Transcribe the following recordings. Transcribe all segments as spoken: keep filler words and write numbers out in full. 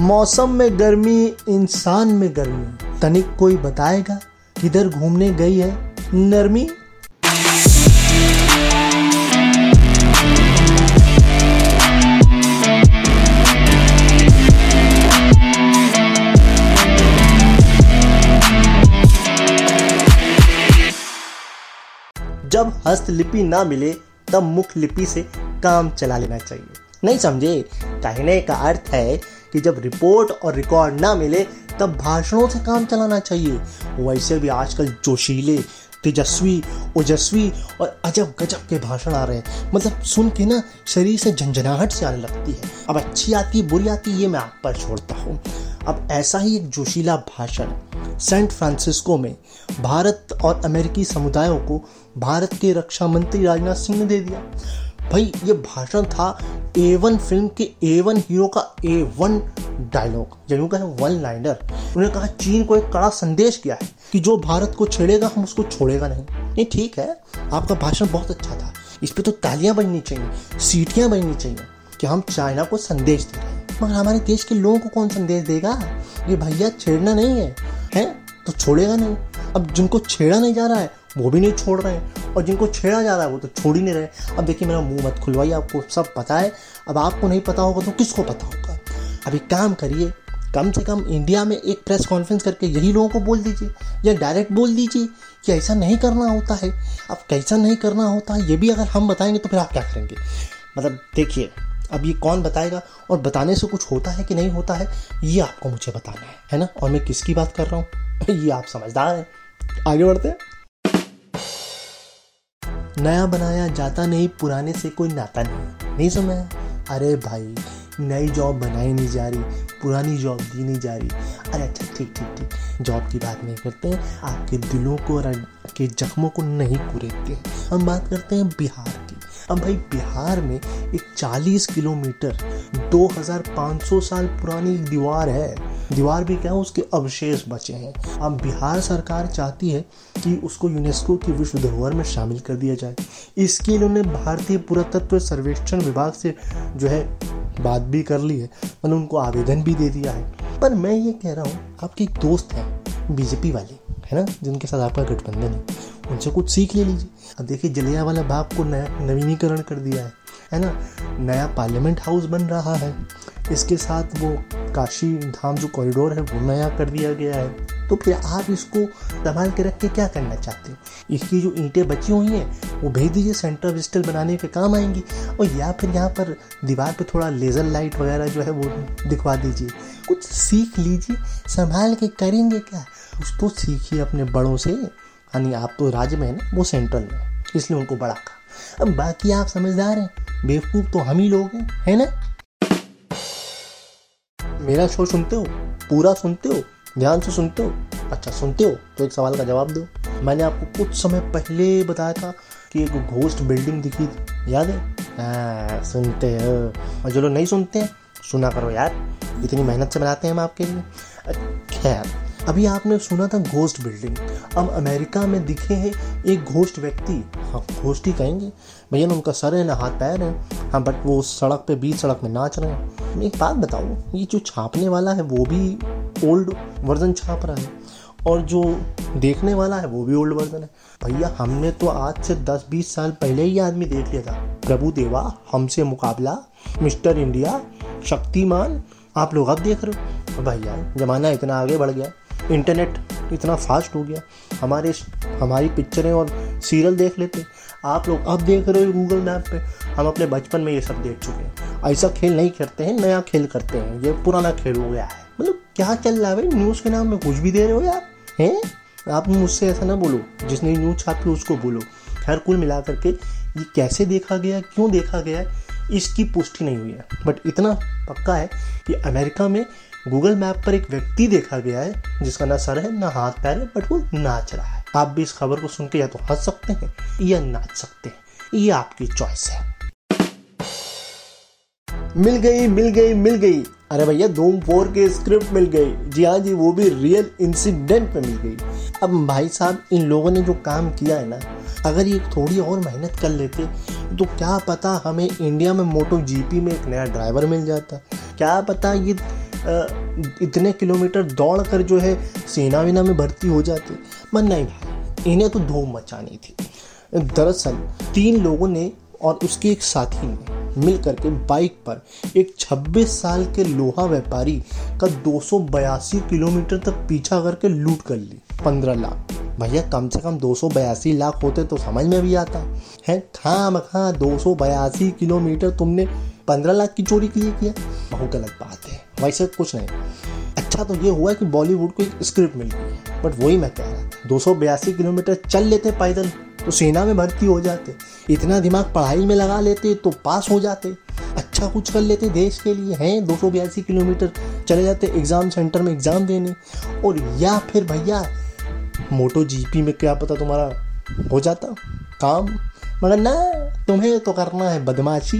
मौसम में गर्मी, इंसान में गर्मी, तनिक कोई बताएगा किधर घूमने गई है नरमी। जब हस्तलिपि ना मिले तब मुख लिपि से काम चला लेना चाहिए। नहीं समझे? कहने का अर्थ है कि जब रिपोर्ट और रिकॉर्ड ना मिले तब भाषणों से काम चलाना चाहिए। वैसे भी आजकल जोशीले, तेजस्वी, ओजस्वी और अजब गजब के भाषण आ रहे हैं, मतलब सुन के ना शरीर से झंझनाहट से आने लगती है। अब अच्छी आती बुरी आती ये मैं आप पर छोड़ता हूँ। अब ऐसा ही एक जोशीला भाषण सैन फ्रांसिस्को में भारत और अमेरिकी समुदायों को भारत के रक्षा मंत्री राजनाथ सिंह ने दे दिया। भाई ये भाषण था ए वन फिल्म के ए वन हीरो का ए वन डायलॉग, जिनको कहे वन लाइनर। उन्होंने कहा चीन को एक कड़ा संदेश किया है कि जो भारत को छेड़ेगा हम उसको छोड़ेगा नहीं। नहीं ठीक है, आपका भाषण बहुत अच्छा था, इस पर तो तालियां बजनी चाहिए, सीटियां बजनी चाहिए कि हम चाइना को संदेश दे रहे हैं। मगर हमारे देश के लोगों को कौन संदेश देगा? ये भैया छेड़ना नहीं है, है तो छोड़ेगा नहीं। अब जिनको छेड़ा नहीं जा रहा है वो भी नहीं छोड़ रहे हैं, और जिनको छेड़ा जा रहा है वो तो छोड़ ही नहीं रहे। अब देखिए मेरा मुंह मत खुलवाइए, आपको सब पता है। अब आपको नहीं पता होगा तो किसको पता होगा? अभी काम करिए, कम से कम इंडिया में एक प्रेस कॉन्फ्रेंस करके यही लोगों को बोल दीजिए या डायरेक्ट बोल दीजिए कि ऐसा नहीं करना होता है। अब कैसा नहीं करना होता है ये भी अगर हम बताएंगे तो फिर आप क्या करेंगे? मतलब देखिए अब ये कौन बताएगा और बताने से कुछ होता है कि नहीं होता है ये आपको मुझे बताना है, है ना? और मैं किसकी बात कर रहा हूँ ये आप समझदार हैं। आगे बढ़ते हैं। नया बनाया जाता नहीं, पुराने से कोई नाता नहीं। नहीं समझा? अरे भाई नई जॉब बनाई नहीं जा रही, पुरानी जॉब दी नहीं जा रही। अरे अच्छा ठीक ठीक ठीक, जॉब की बात नहीं करते हैं, आपके दिलों को और आपके जख्मों को नहीं कुरेदते हैं। हम बात करते हैं बिहार की। अब भाई बिहार में एक चालीस किलोमीटर दो हज़ार पाँच सौ साल पुरानी दीवार है, दीवार भी क्या है उसके अवशेष बचे हैं। अब बिहार सरकार चाहती है कि उसको यूनेस्को की विश्व धरोहर में शामिल कर दिया जाए। इसके लिए उन्होंने भारतीय पुरातत्व सर्वेक्षण विभाग से जो है बात भी कर ली है, मैंने उनको आवेदन भी दे दिया है। पर मैं ये कह रहा हूँ आपके एक दोस्त हैं बीजेपी वाले, है ना, जिनके साथ आपका गठबंधन है, उनसे कुछ सीख ले लीजिए। अब देखिए जलियावाला बाग को नया नवीनीकरण कर दिया है, है ना, नया पार्लियामेंट हाउस बन रहा है, इसके साथ वो काशी धाम जो कॉरिडोर है वो नया कर दिया गया है। तो फिर आप इसको संभाल के रख के क्या करना चाहते हो? इसकी जो ईंटें बची हुई हैं वो भेज दीजिए, सेंट्रल विस्टा बनाने के काम आएंगी। और या फिर यहाँ पर दीवार पर थोड़ा लेज़र लाइट वगैरह जो है वो दिखवा दीजिए। कुछ सीख लीजिए, संभाल के करेंगे क्या? उसको सीखिए अपने बड़ों से, यानी आप तो राज्य में है ना, वो सेंट्रल में, इसलिए उनको बड़ा कहा। अब बाकी आप समझदार हैं, बेवकूफ़ तो हम ही लोग हैं, है ना? मेरा शो सुनते हो? पूरा सुनते हो? ध्यान से सुनते हो? अच्छा सुनते हो तो एक सवाल का जवाब दो। मैंने आपको कुछ समय पहले बताया था कि एक घोस्ट बिल्डिंग दिखी थी, याद है? हाँ सुनते हो। और जो लोग नहीं सुनते हैं सुना करो यार, इतनी मेहनत से बनाते हैं हम आपके लिए। खैर अभी आपने सुना था घोस्ट बिल्डिंग। अब अमेरिका में दिखे हैं एक घोस्ट व्यक्ति, हाँ घोस्ट ही कहेंगे भैया, ना उनका सर है ना हाथ पैर है, हाँ बट वो सड़क पे बीच सड़क में नाच रहे हैं। एक बात बताओ, ये जो छापने वाला है वो भी ओल्ड वर्जन छाप रहा है और जो देखने वाला है वो भी ओल्ड वर्जन है। भैया हमने तो आज से दस बीस साल पहले ही आदमी देख लिया था, प्रभु देवा, हमसे मुकाबला, मिस्टर इंडिया, शक्तिमान, आप लोग अब देख रहे हो। भैया जमाना इतना आगे बढ़ गया, इंटरनेट इतना फास्ट हो गया, हमारे हमारी पिक्चरें और सीरियल देख लेते, आप लोग अब देख रहे हो गूगल मैप पे। हम अपने बचपन में ये सब देख चुके हैं। ऐसा खेल नहीं खेलते हैं, नया खेल करते हैं, ये पुराना खेल हो गया है। मतलब क्या चल रहा है भाई, न्यूज़ के नाम में कुछ भी दे रहे हो यार, हैं? आप मुझसे ऐसा ना बोलो, जिसने न्यूज़ छापी उसको बोलो। खैर कुल मिला करके ये कैसे देखा गया, क्यों देखा गया, इसकी पुष्टि नहीं हुई है, बट इतना पक्का है कि अमेरिका में गूगल मैप पर एक व्यक्ति देखा गया है जिसका ना सर है ना हाथ पैर है, बट वो नाच रहा है। आप भी इस खबर को सुनकर या तो हंस सकते हैं या नाच सकते हैं, ये आपकी चॉइस है। मिल गई मिल गई मिल गई, अरे भैया धूम फोर के स्क्रिप्ट मिल गई। जी हाँ जी, वो भी रियल इंसिडेंट पे मिल गई। अब भाई साहब इन लोगों ने जो काम किया है ना, अगर ये थोड़ी और मेहनत कर लेते तो क्या पता हमें इंडिया में मोटो जीपी में एक नया ड्राइवर मिल जाता, क्या पता ये इतने किलोमीटर दौड़ कर जो है सेना वीना में भर्ती हो जाती। मन नहीं भाई, इन्हें तो धूम मचानी थी। दरअसल तीन लोगों ने और उसके एक साथी ने मिल करके बाइक पर एक छब्बीस साल के लोहा व्यापारी का दो सौ बयासी किलोमीटर तक पीछा करके लूट कर ली। पंद्रह लाख। भैया कम से कम दो सौ बयासी लाख होते तो समझ में भी आता है। खाम खा दो सौ बयासी किलोमीटर तुमने पंद्रह लाख की चोरी के लिए किया, बहुत गलत बात है। वैसे कुछ नहीं, अच्छा तो ये हुआ कि बॉलीवुड को एक स्क्रिप्ट मिल गई। बट वही मैं कह रहा था, दो सौ बयासी किलोमीटर चल लेते पैदल तो सेना में भर्ती हो जाते, इतना दिमाग पढ़ाई में लगा लेते तो पास हो जाते, अच्छा कुछ कर लेते देश के लिए। हैं दो सौ बयासी किलोमीटर चले जाते एग्ज़ाम सेंटर में एग्ज़ाम देने, और या फिर भैया मोटो जीपी में क्या पता तुम्हारा हो जाता काम। मगर ना, तुम्हें तो करना है बदमाशी।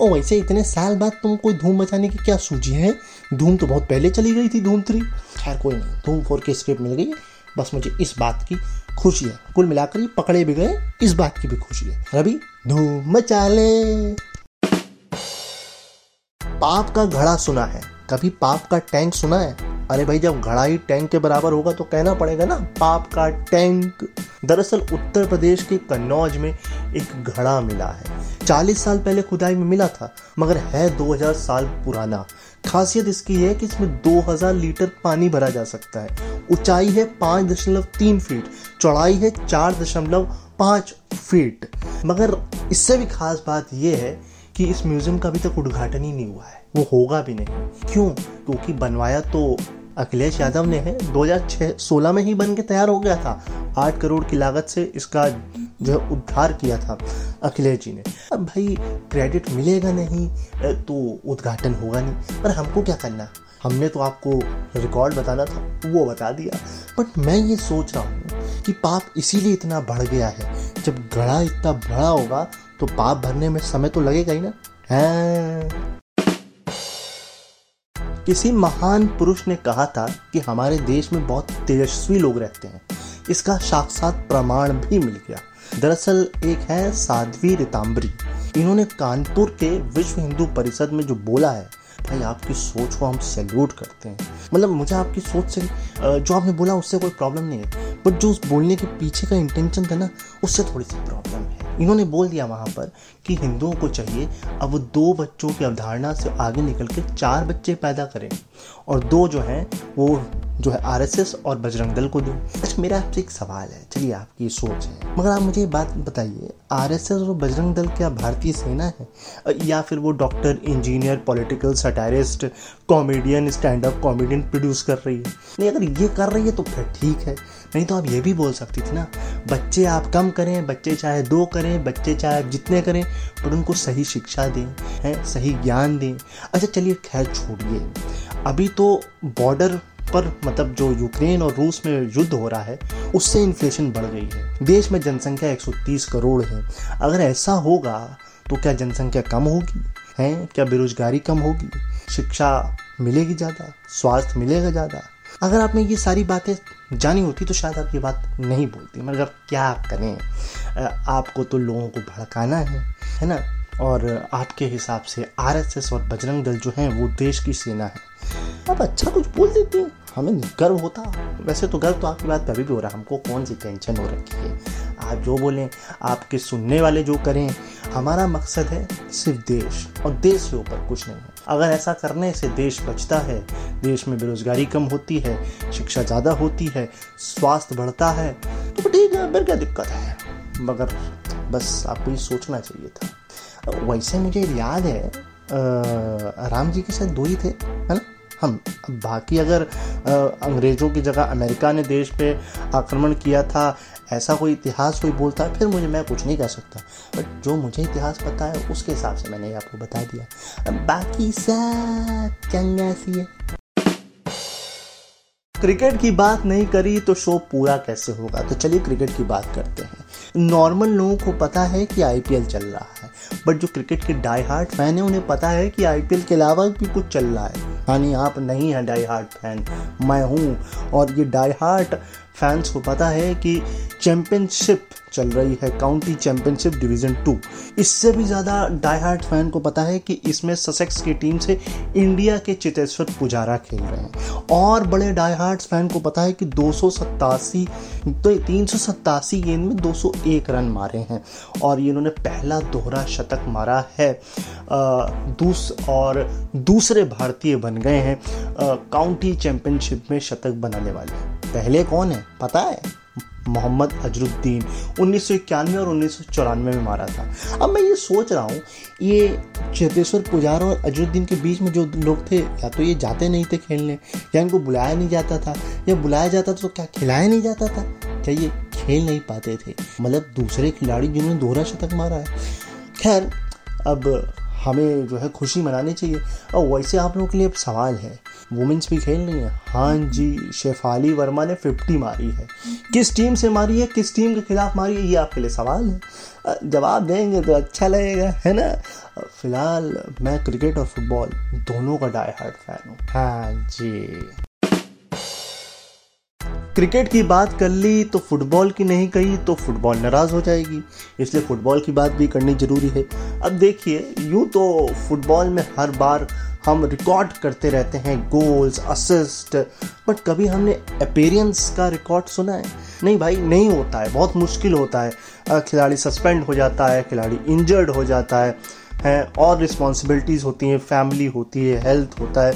और वैसे इतने साल बाद तुम कोई धूम मचाने की क्या सूझी है? धूम तो बहुत पहले चली गई थी, धूम थ्री। खैर कोई नहीं, धूम फोर की स्क्रिप्ट मिल गई, बस मुझे इस बात की खुशी है। कुल मिलाकर ये पकड़े भी गए, इस बात की भी खुशी है। रवि धूम मचा ले। पाप का घड़ा सुना है? कभी पाप का टैंक सुना है? अरे भाई जब घड़ा ही टैंक के बराबर होगा तो कहना पड़ेगा ना, पाप का टैंक। दरअसल उत्तर प्रदेश के कन्नौज में एक घड़ा मिला है। चालीस साल पहले खुदाई में मिला था, मगर है दो हज़ार साल पुराना। खासियत इसकी है कि इसमें दो हज़ार लीटर पानी भरा जा सकता है। ऊंचाई है पाँच दशमलव तीन फीट, चौड़ाई है चार दशमलव पाँच फीट। मगर इससे भी खास बात यह है कि इस म्यूजियम का अभी तक उद्घाटन ही नहीं हुआ है, वो होगा भी नहीं। क्यों? क्योंकि बनवाया तो अखिलेश यादव ने है, दो हज़ार सोलह में ही बन के तैयार हो गया था। आठ करोड़ की लागत से इसका जो है उद्धार किया था अखिलेश जी ने। अब भाई क्रेडिट मिलेगा नहीं तो उद्घाटन होगा नहीं, पर हमको क्या करना, हमने तो आपको रिकॉर्ड बताना था वो बता दिया। बट मैं ये सोच रहा हूँ कि पाप इसीलिए इतना बढ़ गया है, जब घड़ा इतना बड़ा होगा तो पाप भरने में समय तो लगेगा ही ना। हाँ। किसी महान पुरुष ने कहा था कि हमारे देश में बहुत तेजस्वी लोग रहते हैं, इसका साक्षात प्रमाण भी मिल गया। दरअसल एक है साध्वी रीताम्बरी, इन्होंने कानपुर के विश्व हिंदू परिषद में जो बोला है, भाई आपकी सोच को हम सैल्यूट करते हैं। मतलब मुझे आपकी सोच से, जो आपने बोला उससे कोई प्रॉब्लम नहीं है, बट जो उस बोलने के पीछे का इंटेंशन था ना, उससे थोड़ी सी प्रॉब्लम है। इन्होंने बोल दिया वहाँ पर कि हिंदुओं को चाहिए अब वो दो बच्चों की अवधारणा से आगे निकल के चार बच्चे पैदा करें, और दो जो हैं वो जो है आरएसएस और बजरंग दल को दें। अच्छा मेरा आपसे एक सवाल है, चलिए आपकी सोच है, मगर आप मुझे ये बात बताइए, आरएसएस और बजरंग दल क्या भारतीय सेना है, या फिर वो doctor, engineer, political satirist, comedian, stand up comedian produce कर रही है? नहीं, अगर ये कर रही है तो फिर ठीक है, नहीं तो आप ये भी बोल सकती थी ना, बच्चे आप कम करें, बच्चे चाहे दो करें, बच्चे चाहे आप जितने करें, पर उनको सही शिक्षा दें, हैं सही ज्ञान दें। अच्छा चलिए खैर छोड़िए, अभी तो बॉर्डर पर मतलब जो यूक्रेन और रूस में युद्ध हो रहा है उससे इन्फ्लेशन बढ़ गई है। देश में जनसंख्या एक सौ तीस करोड़ है, अगर ऐसा होगा तो क्या जनसंख्या कम होगी? हैं क्या बेरोजगारी कम होगी? शिक्षा मिलेगी ज़्यादा, स्वास्थ्य मिलेगा ज़्यादा। अगर आपने ये सारी बातें जानी होती तो शायद आप ये बात नहीं बोलती, मगर क्या आप करें, आपको तो लोगों को भड़काना है, है ना। और आपके हिसाब से आरएसएस और बजरंग दल जो हैं वो देश की सेना है। आप अच्छा कुछ बोल देती हैं, हमें गर्व होता। वैसे तो गर्व तो आपकी बात पर भी हो रहा है, हमको कौन सी टेंशन हो रखी है। आप जो बोलें, आपके सुनने वाले जो करें, हमारा मकसद है सिर्फ देश, और देश से ऊपर कुछ नहीं है। अगर ऐसा करने से देश बचता है, देश में बेरोजगारी कम होती है, शिक्षा ज़्यादा होती है, स्वास्थ्य बढ़ता है, तो ठीक है, फिर क्या दिक्कत है। मगर बस आपको ये सोचना चाहिए था। वैसे मुझे याद है आ, राम जी के साथ दो ही थे, है ना हम। अब बाकी अगर आ, अंग्रेज़ों की जगह अमेरिका ने देश पे आक्रमण किया था, ऐसा कोई इतिहास कोई बोलता है, फिर मुझे मैं कुछ नहीं कह सकता। बट जो मुझे इतिहास पता है उसके हिसाब से मैंने आपको बता दिया, बाकी सब चंगा सी है। क्रिकेट की बात नहीं करी तो शो पूरा कैसे होगा, तो चलिए क्रिकेट की बात करते हैं। नॉर्मल लोगों को पता है कि आईपीएल चल रहा है, बट जो क्रिकेट के डाई हार्ट फैन है उन्हें पता है कि आईपीएल के अलावा भी कुछ चल रहा है। यानी आप नहीं हैं डाई हार्ट फैन, मैं हूँ। और ये डाई हार्ट फैंस को पता है कि चैम्पियनशिप चल रही है, काउंटी चैम्पियनशिप डिवीज़न टू। इससे भी ज़्यादा डाई हार्ट फैन को पता है कि इसमें ससेक्स की टीम से इंडिया के चितेश्वर पुजारा खेल रहे हैं। और बड़े डाई हार्ट फैन को पता है कि दो सौ सत्तासी तो तीन सौ सत्तासी गेंद में दो सौ एक रन मारे हैं और इन्होंने पहला दोहरा शतक मारा है। आ, दूस और दूसरे भारतीय बन गए हैं आ, काउंटी चैम्पियनशिप में शतक बनाने वाले। पहले कौन है पता है? मोहम्मद अजहरुद्दीन उन्नीस सौ इक्यानवे और उन्नीस सौ चौरानवे में मारा था। अब मैं ये सोच रहा हूँ ये चितेश्वर पुजारा और अजहरुद्दीन के बीच में जो लोग थे, या तो ये जाते नहीं थे खेलने, या इनको बुलाया नहीं जाता था, या बुलाया जाता था तो क्या खिलाया नहीं जाता था, क्या ये खेल नहीं पाते थे? मतलब दूसरे खिलाड़ी जिन्होंने दोहरा शतक मारा है। खैर अब हमें जो है खुशी मनानी चाहिए। और वैसे आप लोगों के लिए अब सवाल है, वुमेंस भी खेल रही है? हाँ जी, शेफाली वर्मा ने पचास मारी है। किस टीम से मारी है, किस टीम के खिलाफ मारी है, ये आपके लिए सवाल है। जवाब देंगे तो अच्छा लगेगा, है ना? फिलहाल मैं क्रिकेट और फुटबॉल दोनों का डाई हार्ड फैन हूँ। हाँ जी, क्रिकेट की बात कर ली तो फुटबॉल की नहीं कही तो फुटबॉल नाराज़ हो जाएगी, इसलिए फुटबॉल की बात भी करनी ज़रूरी है। अब देखिए, यूँ तो फुटबॉल में हर बार हम रिकॉर्ड करते रहते हैं गोल्स, असिस्ट, बट कभी हमने अपीयरेंस का रिकॉर्ड सुना है? नहीं भाई, नहीं होता है, बहुत मुश्किल होता है। खिलाड़ी सस्पेंड हो जाता है, खिलाड़ी इंजर्ड हो जाता है, हैं, और रिस्पॉन्सिबिलिटीज़ होती हैं, फैमिली होती है, हेल्थ होता है।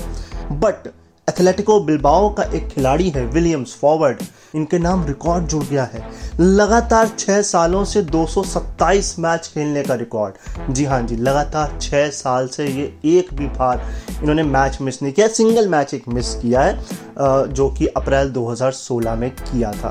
बट एथलेटिको बिलबाओ का एक खिलाड़ी है विलियम्स, फॉरवर्ड, इनके नाम रिकॉर्ड जुड़ गया है। लगातार छः सालों से दो सौ सत्ताईस मैच खेलने का रिकॉर्ड। जी हाँ जी, लगातार छः साल से ये एक भी बार इन्होंने मैच मिस नहीं किया। सिंगल मैच एक मिस किया है जो कि अप्रैल दो हज़ार सोलह में किया था।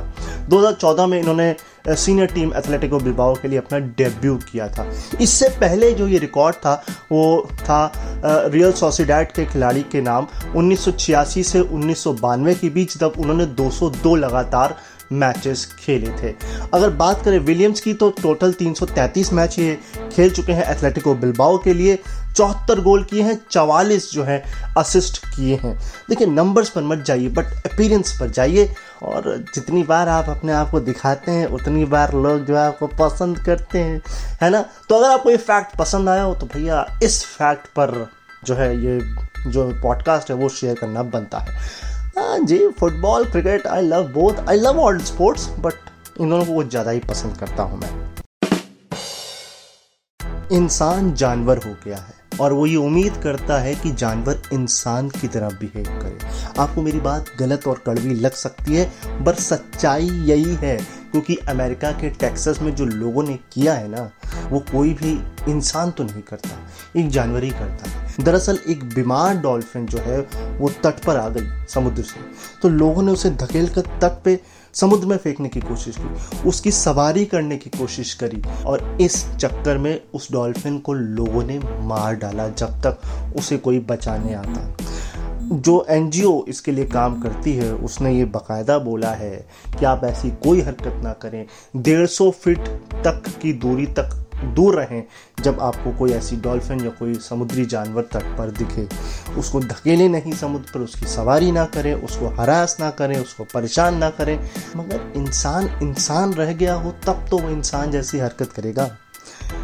दो हज़ार चौदह में इन्होंने सीनियर टीम एथलेटिको बिलबाओ के लिए अपना डेब्यू किया था। इससे पहले जो ये रिकॉर्ड था वो था रियल सोसिडाइट के खिलाड़ी के नाम। उन्नीस सौ छियासी से उन्नीस सौ बानवे के बीच तब उन्होंने दो सौ दो लगातार मैचेस खेले थे। अगर बात करें विलियम्स की तो टोटल तीन सौ तैंतीस मैच ये खेल चुके हैं एथलेटिको बिलबाओ के लिए, चौहत्तर गोल किए हैं, चवालीस जो हैं असिस्ट किए हैं। देखिए, नंबर्स पर मत जाइए बट अपीयरेंस पर जाइए, और जितनी बार आप अपने आप को दिखाते हैं उतनी बार लोग जो है आपको पसंद करते हैं, है ना? तो अगर आपको ये फैक्ट पसंद आया हो तो भैया इस फैक्ट पर जो है ये जो पॉडकास्ट है वो शेयर करना बनता है। हाँ जी, football, cricket, I love both, I love all sports, but इन दोनों को बहुत ज़्यादा ही पसंद करता हूँ मैं। इंसान जानवर हो गया है और वो ये उम्मीद करता है कि जानवर इंसान की तरह बिहेव करे। आपको मेरी बात गलत और कड़वी लग सकती है, पर सच्चाई यही है, क्योंकि अमेरिका के टेक्सास में जो लोगों ने किया है ना, वो कोई भी इंसान तो नहीं करता, एक जानवर ही करता है। दरअसल एक बीमार डॉल्फिन जो है वो तट पर आ गई समुद्र से, तो लोगों ने उसे धकेल कर तट पे समुद्र में फेंकने की कोशिश की, उसकी सवारी करने की कोशिश करी, और इस चक्कर में उस डॉल्फिन को लोगों ने मार डाला जब तक उसे कोई बचाने आता। जो एनजीओ इसके लिए काम करती है उसने ये बाकायदा बोला है कि आप ऐसी कोई हरकत ना करें, डेढ़ सौ फीट तक की दूरी तक दूर रहें जब आपको कोई ऐसी डॉल्फिन या कोई समुद्री जानवर तट पर दिखे। उसको धकेले नहीं समुद्र पर, उसकी सवारी ना करें, उसको हरास ना करें, उसको परेशान ना करें। मगर इंसान इंसान रह गया हो तब तो वो इंसान जैसी हरकत करेगा।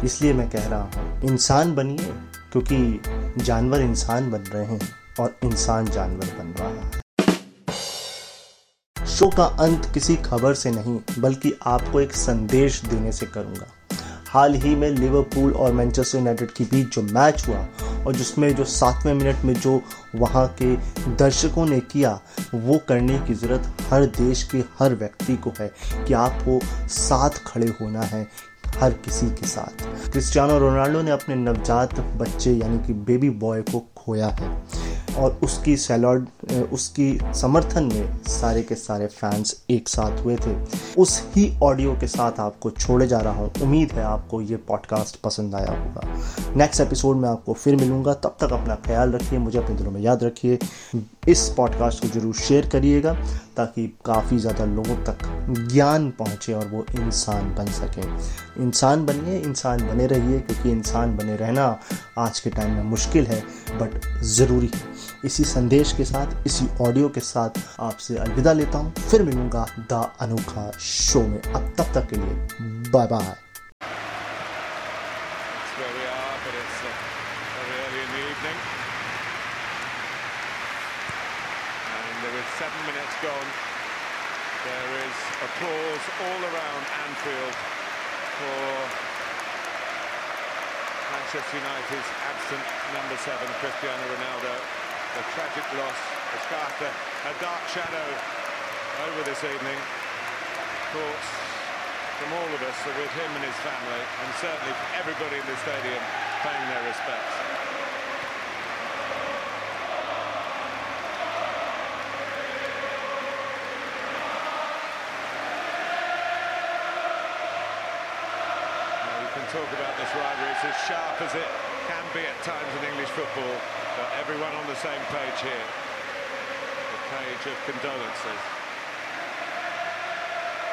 इसलिए मैं कह रहा हूँ इंसान बनिए, क्योंकि जानवर इंसान बन रहे हैं और इंसान जानवर बन रहा है। शो का अंत किसी खबर से नहीं बल्कि आपको एक संदेश देने से करूंगा। हाल ही में लिवरपूल और मैनचेस्टर यूनाइटेड के बीच जो मैच हुआ और जिसमें जो सातवें मिनट में जो वहाँ के दर्शकों ने किया, वो करने की ज़रूरत हर देश के हर व्यक्ति को है कि आपको साथ खड़े होना है हर किसी के साथ। क्रिस्टियानो रोनाल्डो ने अपने नवजात बच्चे यानी कि बेबी बॉय को खोया है और उसकी सैलॉड उसकी समर्थन में सारे के सारे फैंस एक साथ हुए थे। उस ही ऑडियो के साथ आपको छोड़े जा रहा हूँ। उम्मीद है आपको ये पॉडकास्ट पसंद आया होगा। नेक्स्ट एपिसोड में आपको फिर मिलूँगा, तब तक अपना ख्याल रखिए, मुझे अपने दिलों में याद रखिए। इस पॉडकास्ट को ज़रूर शेयर करिएगा ताकि काफ़ी ज़्यादा लोगों तक ज्ञान पहुँचे और वो इंसान बन सकें। इंसान बनिए, इंसान बने रहिए, क्योंकि इंसान बने रहना आज के टाइम में मुश्किल है बट ज़रूरी है। इसी संदेश के साथ, इसी ऑडियो के साथ आपसे अलविदा लेता हूँ। फिर मिलूंगा द अनोखा शो में। अब तब तक के लिए bye bye. Seven minutes gone. There is applause all around Anfield for Manchester United's absent number seven, Cristiano Ronaldo. A tragic loss, a scarter, a dark shadow over this evening. Thoughts from all of us are with him and his family, and certainly everybody in the stadium paying their respects. Talk about this rivalry, it's as sharp as it can be at times in English football, but everyone on the same page here, the page of condolences.